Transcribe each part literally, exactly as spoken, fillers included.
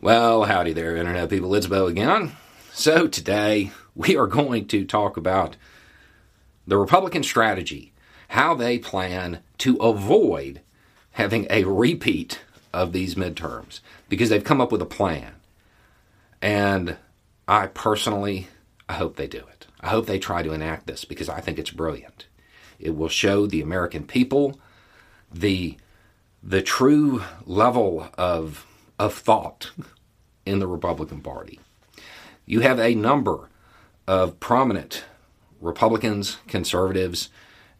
Well, howdy there, Internet people. It's Bo again. So today, we are going to talk about the Republican strategy, how they plan to avoid having a repeat of these midterms, because they've come up with a plan. And I personally, I hope they do it. I hope they try to enact this, because I think it's brilliant. It will show the American people the, the true level of of thought in the Republican Party. You have a number of prominent Republicans, conservatives,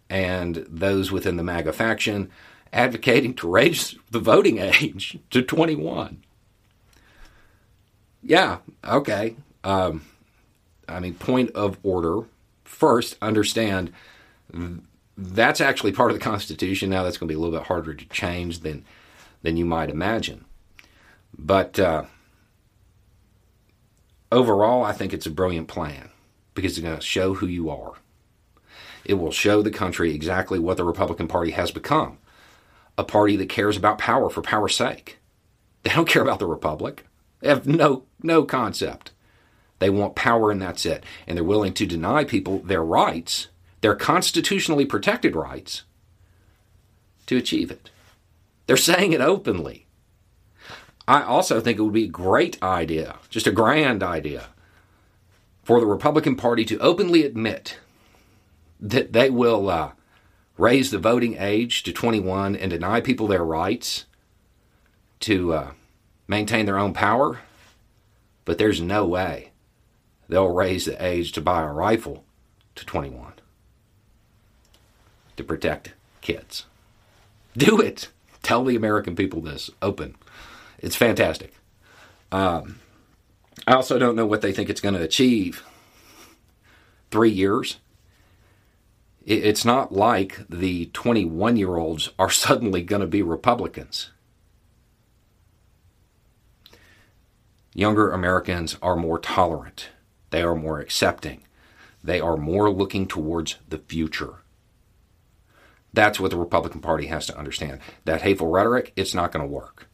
and those within the MAGA faction advocating to raise the voting age to twenty-one. Yeah, okay. Um, I mean, point of order. First, understand that's actually part of the Constitution. Now that's going to be a little bit harder to change than, than you might imagine. But uh, overall, I think it's a brilliant plan because it's going to show who you are. It will show the country exactly what the Republican Party has become, a party that cares about power for power's sake. They don't care about the Republic. They have no, no concept. They want power and that's it. And they're willing to deny people their rights, their constitutionally protected rights, to achieve it. They're saying it openly. I also think it would be a great idea, just a grand idea, for the Republican Party to openly admit that they will uh, raise the voting age to twenty-one and deny people their rights to uh, maintain their own power. But there's no way they'll raise the age to buy a rifle to twenty-one to protect kids. Do it. Tell the American people this. Open. It's fantastic. Um, I also don't know what they think it's going to achieve. Three years. It, it's not like the twenty-one-year-olds are suddenly going to be Republicans. Younger Americans are more tolerant. They are more accepting. They are more looking towards the future. That's what the Republican Party has to understand. That hateful rhetoric, it's not going to work.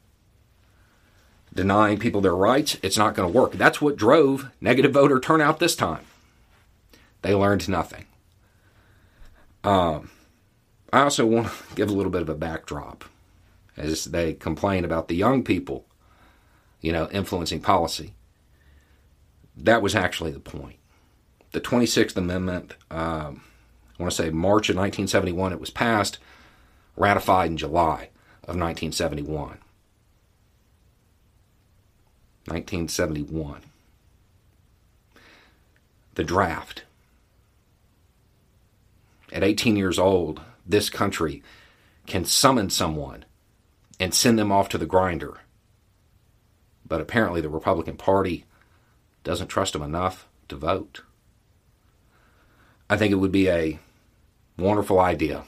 Denying people their rights, it's not going to work. That's what drove negative voter turnout this time. They learned nothing. Um, I also want to give a little bit of a backdrop as they complain about the young people, you know, influencing policy. That was actually the point. The twenty-sixth Amendment, um, I want to say March of nineteen seventy-one, it was passed, ratified in July of nineteen seventy-one. nineteen seventy-one. The draft. At eighteen years old, this country can summon someone and send them off to the grinder. But apparently the Republican Party doesn't trust them enough to vote. I think it would be a wonderful idea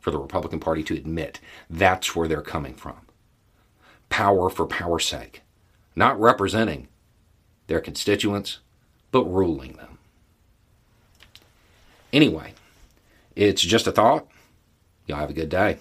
for the Republican Party to admit that's where they're coming from. Power for power's sake. Not representing their constituents, but ruling them. Anyway, it's just a thought. Y'all have a good day.